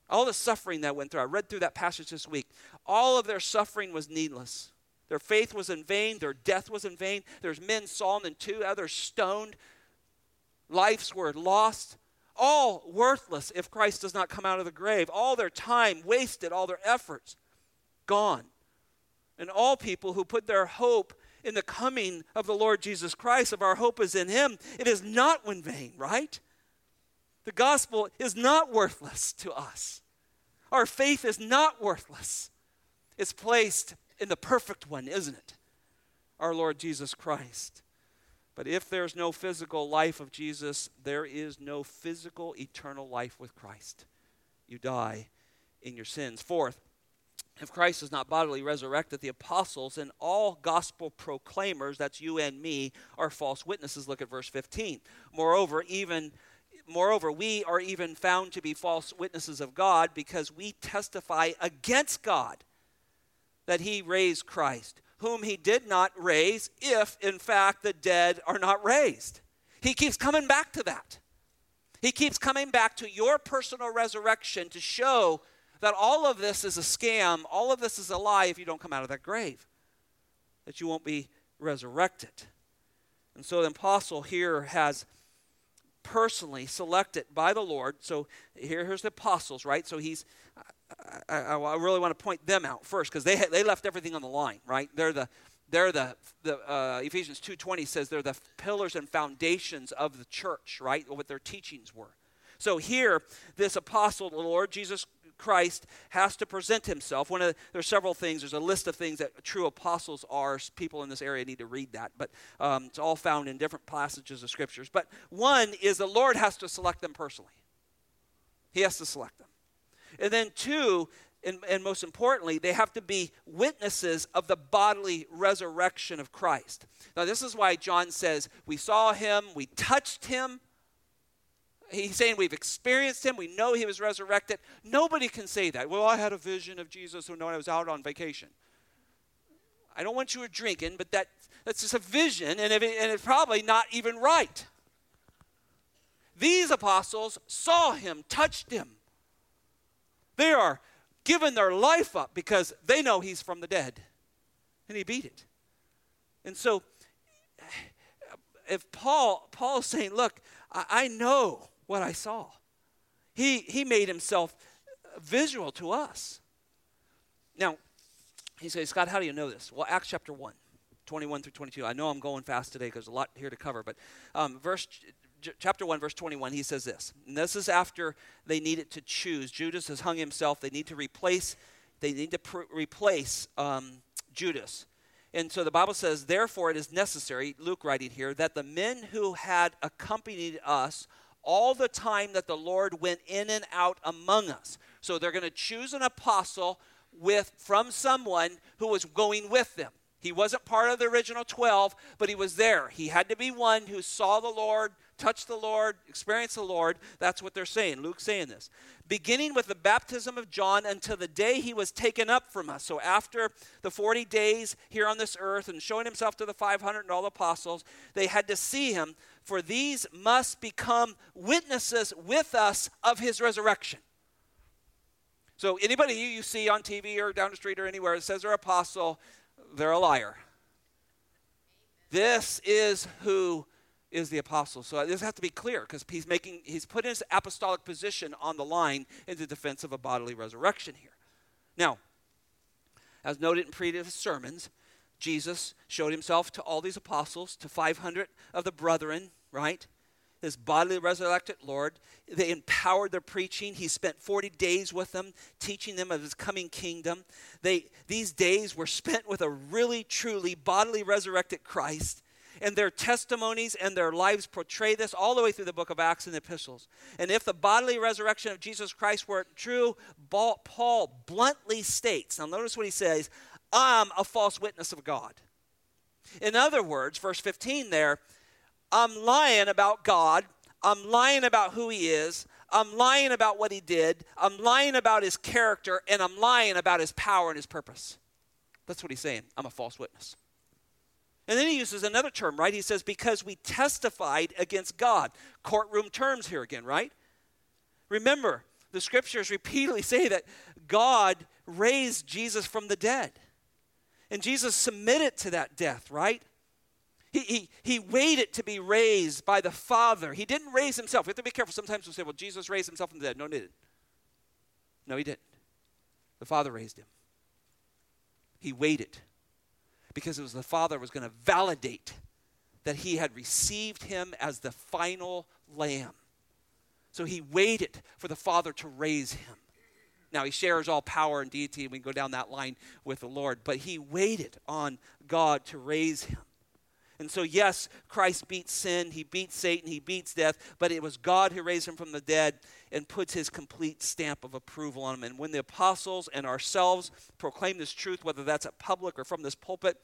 All the suffering that went through, I read through that passage this week. All of their suffering was needless. Their faith was in vain. Their death was in vain. There's men sawn in two, others stoned. Lives were lost. All worthless if Christ does not come out of the grave. All their time wasted, all their efforts gone. And all people who put their hope in the coming of the Lord Jesus Christ, if our hope is in him, it is not in vain, right? The gospel is not worthless to us. Our faith is not worthless. It's placed in the perfect one, isn't it? Our Lord Jesus Christ. But if there's no physical life of Jesus, there is no physical eternal life with Christ. You die in your sins. Fourth, if Christ is not bodily resurrected, the apostles and all gospel proclaimers, that's you and me, are false witnesses. Look at verse 15. Moreover, we are even found to be false witnesses of God because we testify against God that he raised Christ, whom he did not raise if, in fact, the dead are not raised. He keeps coming back to that. He keeps coming back to your personal resurrection to show that all of this is a scam, all of this is a lie if you don't come out of that grave, that you won't be resurrected. And so the apostle here has personally selected by the Lord. So here's the apostles, right? So I really want to point them out first because they left everything on the line, right? They're the Ephesians 2:20 says they're the pillars and foundations of the church, right? What their teachings were. So here, this apostle, the Lord Jesus Christ has to present himself. There's several things. There's a list of things that true apostles are. People in this area need to read that. But it's all found in different passages of scriptures. But one is the Lord has to select them personally. He has to select them. And then two, and most importantly, they have to be witnesses of the bodily resurrection of Christ. Now this is why John says, we saw him, we touched him. He's saying we've experienced him. We know he was resurrected. Nobody can say that. Well, I had a vision of Jesus when I was out on vacation. I don't want you drinking, but that's just a vision, and it's probably not even right. These apostles saw him, touched him. They are giving their life up because they know he's from the dead, and he beat it. And so if Paul is saying, look, I know what I saw. He made himself visual to us. Now, he says, Scott, how do you know this? Well, Acts chapter 1, 21 through 22. I know I'm going fast today because there's a lot here to cover. But chapter 1, verse 21, he says this. And this is after they needed to choose. Judas has hung himself. They need to replace Judas. And so the Bible says, therefore it is necessary, Luke writing here, that the men who had accompanied us all the time that the Lord went in and out among us. So they're going to choose an apostle from someone who was going with them. He wasn't part of the original 12, but he was there. He had to be one who saw the Lord, touched the Lord, experienced the Lord. That's what they're saying. Luke's saying this. Beginning with the baptism of John until the day he was taken up from us. So after the 40 days here on this earth and showing himself to the 500 and all the apostles, they had to see him, for these must become witnesses with us of his resurrection. So anybody you see on TV or down the street or anywhere that says they're an apostle, they're a liar. This is who is the apostle. So this has to be clear because he's putting his apostolic position on the line in the defense of a bodily resurrection here. Now, as noted in previous sermons, Jesus showed himself to all these apostles, to 500 of the brethren, right? His bodily resurrected Lord. They empowered their preaching. He spent 40 days with them, teaching them of his coming kingdom. These days were spent with a really, truly bodily resurrected Christ. And their testimonies and their lives portray this all the way through the book of Acts and the epistles. And if the bodily resurrection of Jesus Christ were true, Paul bluntly states, now notice what he says, I'm a false witness of God. In other words, verse 15 there, I'm lying about God. I'm lying about who he is. I'm lying about what he did. I'm lying about his character, and I'm lying about his power and his purpose. That's what he's saying. I'm a false witness. And then he uses another term, right? He says, because we testified against God. Courtroom terms here again, right? Remember, the scriptures repeatedly say that God raised Jesus from the dead. And Jesus submitted to that death, right? He waited to be raised by the Father. He didn't raise himself. We have to be careful. Sometimes we'll say, well, Jesus raised himself from the dead. No, he didn't. No, he didn't. The Father raised him. He waited. Because it was the Father was going to validate that he had received him as the final lamb. So he waited for the Father to raise him. Now, he shares all power and deity, and we can go down that line with the Lord. But he waited on God to raise him. And so, yes, Christ beats sin, he beats Satan, he beats death, but it was God who raised him from the dead and puts his complete stamp of approval on him. And when the apostles and ourselves proclaim this truth, whether that's at public or from this pulpit,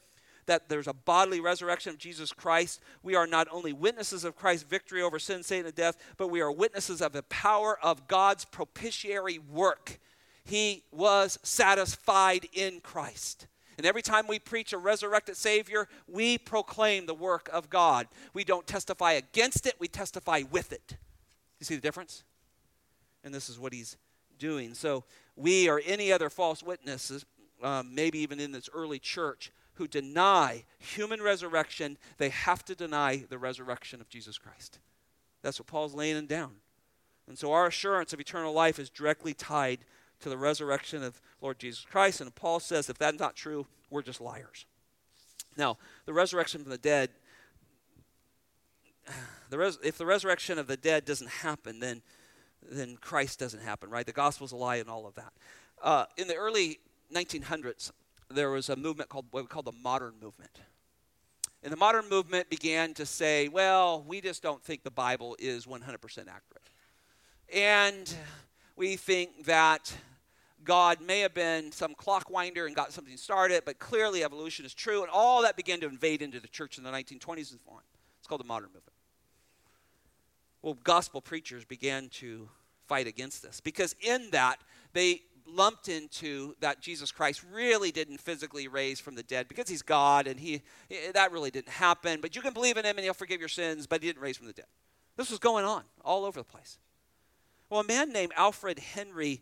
that there's a bodily resurrection of Jesus Christ, we are not only witnesses of Christ's victory over sin, Satan, and death, but we are witnesses of the power of God's propitiatory work. He was satisfied in Christ. And every time we preach a resurrected Savior, we proclaim the work of God. We don't testify against it, we testify with it. You see the difference? And this is what he's doing. So we or any other false witnesses, maybe even in this early church, who deny human resurrection, they have to deny the resurrection of Jesus Christ. That's what Paul's laying down. And so our assurance of eternal life is directly tied to the resurrection of Lord Jesus Christ. And Paul says, if that's not true, we're just liars. Now, the resurrection from the dead, if the resurrection of the dead doesn't happen, then Christ doesn't happen, right? The gospel's a lie and all of that. In the early 1900s, there was a movement called what we call the modern movement. And the modern movement began to say, well, we just don't think the Bible is 100% accurate. And we think that God may have been some clock winder and got something started, but clearly evolution is true, and all that began to invade into the church in the 1920s and on. It's called the modern movement. Well, gospel preachers began to fight against this, because in that, they lumped into that Jesus Christ really didn't physically raise from the dead, because he's God, and that really didn't happen, but you can believe in him, and he'll forgive your sins, but he didn't raise from the dead. This was going on all over the place. Well, a man named Alfred Henry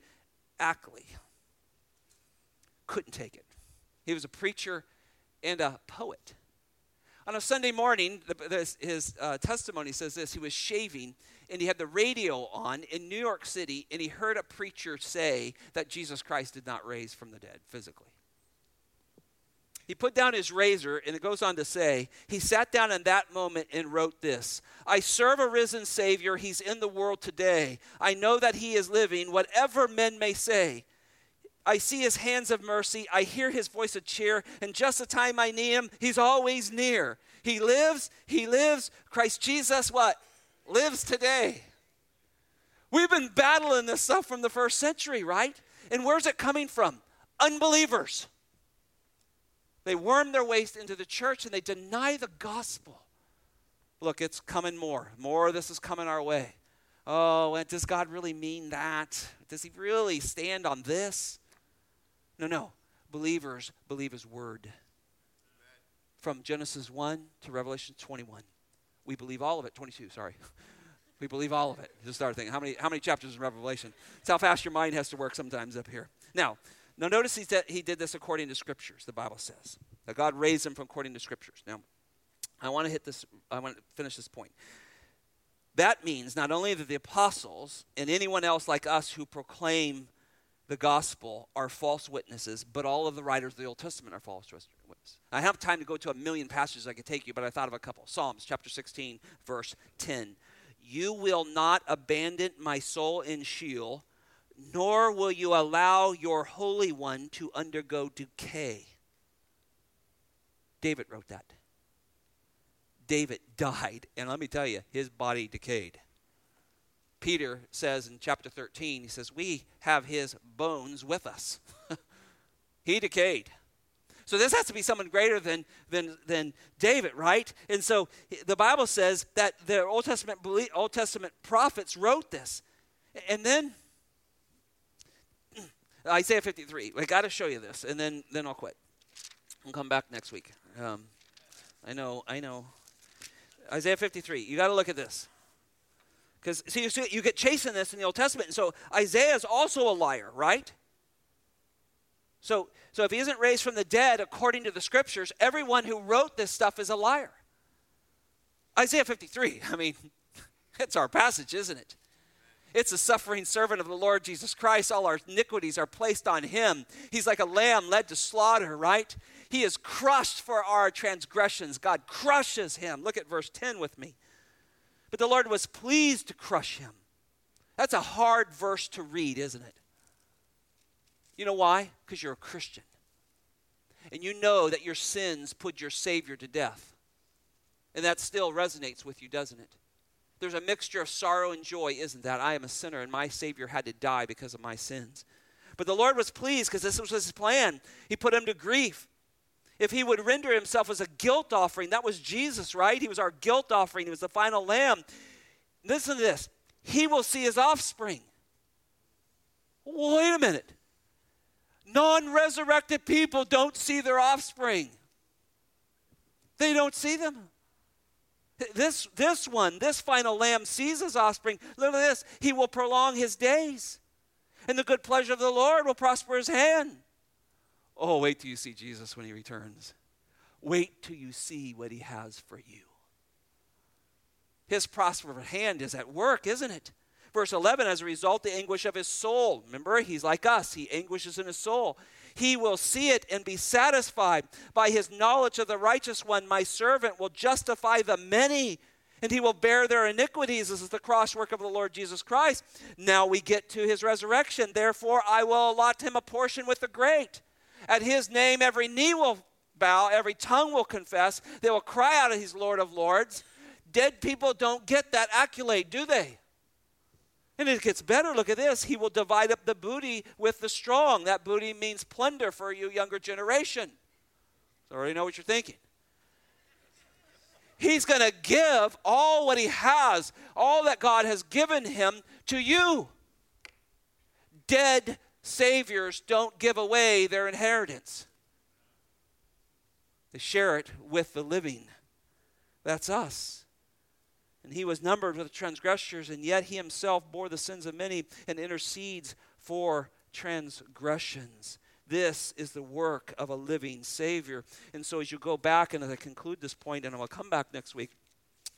Ackley couldn't take it. He was a preacher and a poet. On a Sunday morning, his testimony says this. He was shaving, and he had the radio on in New York City, and he heard a preacher say that Jesus Christ did not raise from the dead physically. He put down his razor, and it goes on to say, he sat down in that moment and wrote this, I serve a risen Savior. He's in the world today. I know that he is living, whatever men may say. I see his hands of mercy. I hear his voice of cheer. And just the time I need him, he's always near. He lives, Christ Jesus, what? Lives today. We've been battling this stuff from the first century, right? And where's it coming from? Unbelievers. They worm their ways into the church and they deny the gospel. Look, it's coming more. More of this is coming our way. Oh, does God really mean that? Does he really stand on this? No. Believers believe his word. Amen. From Genesis 1 to Revelation 21. We believe all of it. 22, sorry. We believe all of it. Just start thinking. How many chapters in Revelation? It's how fast your mind has to work sometimes up here. Now, notice he did this according to Scriptures, the Bible says. That God raised him according to Scriptures. Now, I want to finish this point. That means not only that the apostles and anyone else like us who proclaim the gospel are false witnesses, but all of the writers of the Old Testament are false witnesses. I have time to go to a million passages I could take you, but I thought of a couple. Psalms chapter 16, verse 10. You will not abandon my soul in Sheol, nor will you allow your Holy One to undergo decay. David wrote that. David died, and let me tell you, his body decayed. Peter says in chapter 13, he says, we have his bones with us. He decayed. So this has to be someone greater than David, right? And so the Bible says that the Old Testament prophets wrote this. And then Isaiah 53. I got to show you this, and then I'll quit. I'll come back next week. I know. Isaiah 53. You got to look at this. Because see, you get chasing this in the Old Testament. And so Isaiah is also a liar, right? So if he isn't raised from the dead according to the scriptures, everyone who wrote this stuff is a liar. Isaiah 53. I mean, it's our passage, isn't it? It's a suffering servant of the Lord Jesus Christ. All our iniquities are placed on him. He's like a lamb led to slaughter, right? He is crushed for our transgressions. God crushes him. Look at verse 10 with me. But the Lord was pleased to crush him. That's a hard verse to read, isn't it? You know why? Because you're a Christian. And you know that your sins put your Savior to death. And that still resonates with you, doesn't it? There's a mixture of sorrow and joy, isn't that? I am a sinner, and my Savior had to die because of my sins. But the Lord was pleased because this was his plan. He put him to grief. If he would render himself as a guilt offering, that was Jesus, right? He was our guilt offering. He was the final lamb. Listen to this. He will see his offspring. Wait a minute. Non-resurrected people don't see their offspring. They don't see them. This final lamb sees his offspring. Look at this. He will prolong his days, and the good pleasure of the Lord will prosper his hand. Oh, wait till you see Jesus when he returns. Wait till you see what he has for you. His prosperous hand is at work, isn't it? Verse 11, as a result, the anguish of his soul. Remember, he's like us. He anguishes in his soul. He will see it and be satisfied. By his knowledge of the righteous one, my servant will justify the many, and he will bear their iniquities. This is the crosswork of the Lord Jesus Christ. Now we get to his resurrection. Therefore, I will allot him a portion with the great. At his name, every knee will bow, every tongue will confess. They will cry out, he's Lord of Lords. Dead people don't get that accolade, do they? And it gets better. Look at this. He will divide up the booty with the strong. That booty means plunder for you younger generation. So I already know what you're thinking. He's going to give all what he has, all that God has given him to you. Dead saviors don't give away their inheritance. They share it with the living. That's us. And he was numbered with transgressors, and yet he himself bore the sins of many and intercedes for transgressions. This is the work of a living Savior. And so as you go back, and as I conclude this point, and I'll come back next week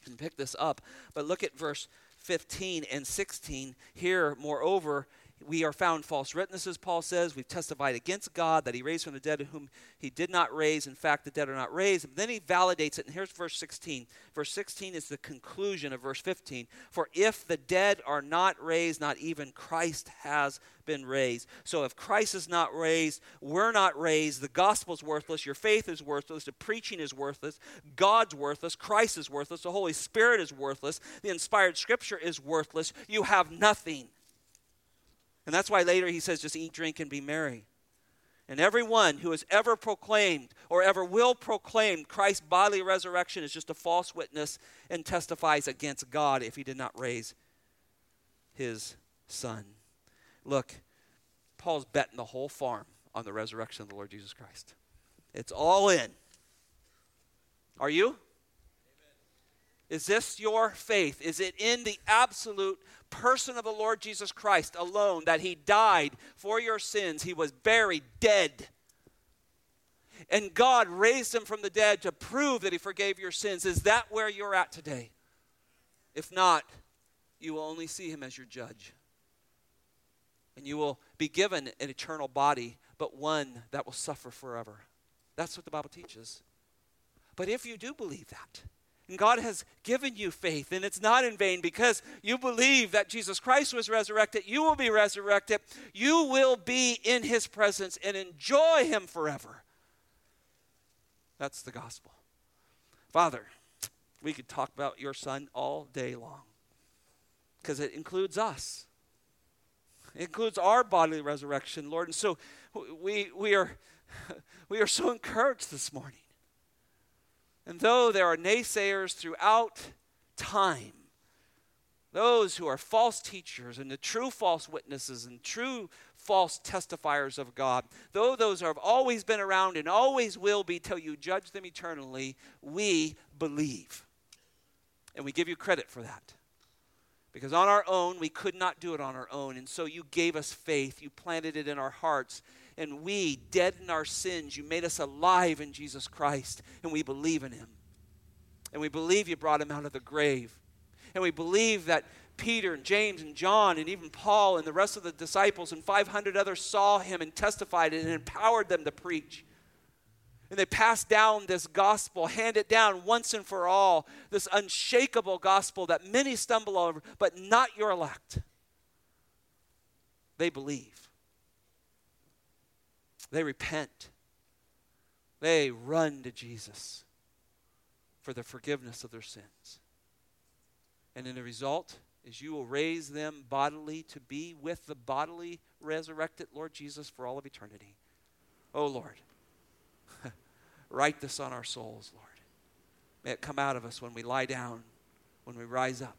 and pick this up, but look at verse 15 and 16. Here, moreover, we are found false witnesses, Paul says. We've testified against God that he raised from the dead whom he did not raise. In fact, the dead are not raised. And then he validates it. And here's verse 16. Verse 16 is the conclusion of verse 15. For if the dead are not raised, not even Christ has been raised. So if Christ is not raised, we're not raised. The gospel's worthless. Your faith is worthless. The preaching is worthless. God's worthless. Christ is worthless. The Holy Spirit is worthless. The inspired scripture is worthless. You have nothing. And that's why later he says, just eat, drink, and be merry. And everyone who has ever proclaimed or ever will proclaim Christ's bodily resurrection is just a false witness and testifies against God if he did not raise his son. Look, Paul's betting the whole farm on the resurrection of the Lord Jesus Christ. It's all in. Are you? Amen. Is this your faith? Is it in the absolute person of the Lord Jesus Christ alone, that he died for your sins? He was buried, dead. and God raised him from the dead to prove that he forgave your sins. Is that where you're at today? If not, you will only see him as your judge. And you will be given an eternal body, but one that will suffer forever. That's what the Bible teaches. But if you do believe that, and God has given you faith, and it's not in vain because you believe that Jesus Christ was resurrected, you will be resurrected, you will be in his presence and enjoy him forever. That's the gospel. Father, we could talk about your son all day long because it includes us. It includes our bodily resurrection, Lord. And so we are so encouraged this morning. And though there are naysayers throughout time, those who are false teachers and the true false witnesses and true false testifiers of God, though those have always been around and always will be till you judge them eternally, we believe. And we give you credit for that. Because on our own, we could not do it on our own. And so you gave us faith. You planted it in our hearts. And we, dead in our sins, you made us alive in Jesus Christ. And we believe in him. And we believe you brought him out of the grave. And we believe that Peter and James and John and even Paul and the rest of the disciples and 500 others saw him and testified and empowered them to preach. And they pass down this gospel, hand it down once and for all, this unshakable gospel that many stumble over, but not your elect. They believe. They repent. They run to Jesus for the forgiveness of their sins. And in the result is you will raise them bodily to be with the bodily resurrected Lord Jesus for all of eternity. Oh, Lord. Write this on our souls, Lord. May it come out of us when we lie down, when we rise up,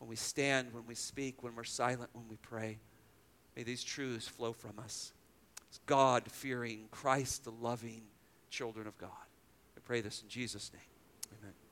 when we stand, when we speak, when we're silent, when we pray. May these truths flow from us. It's God-fearing, Christ-loving children of God. I pray this in Jesus' name. Amen.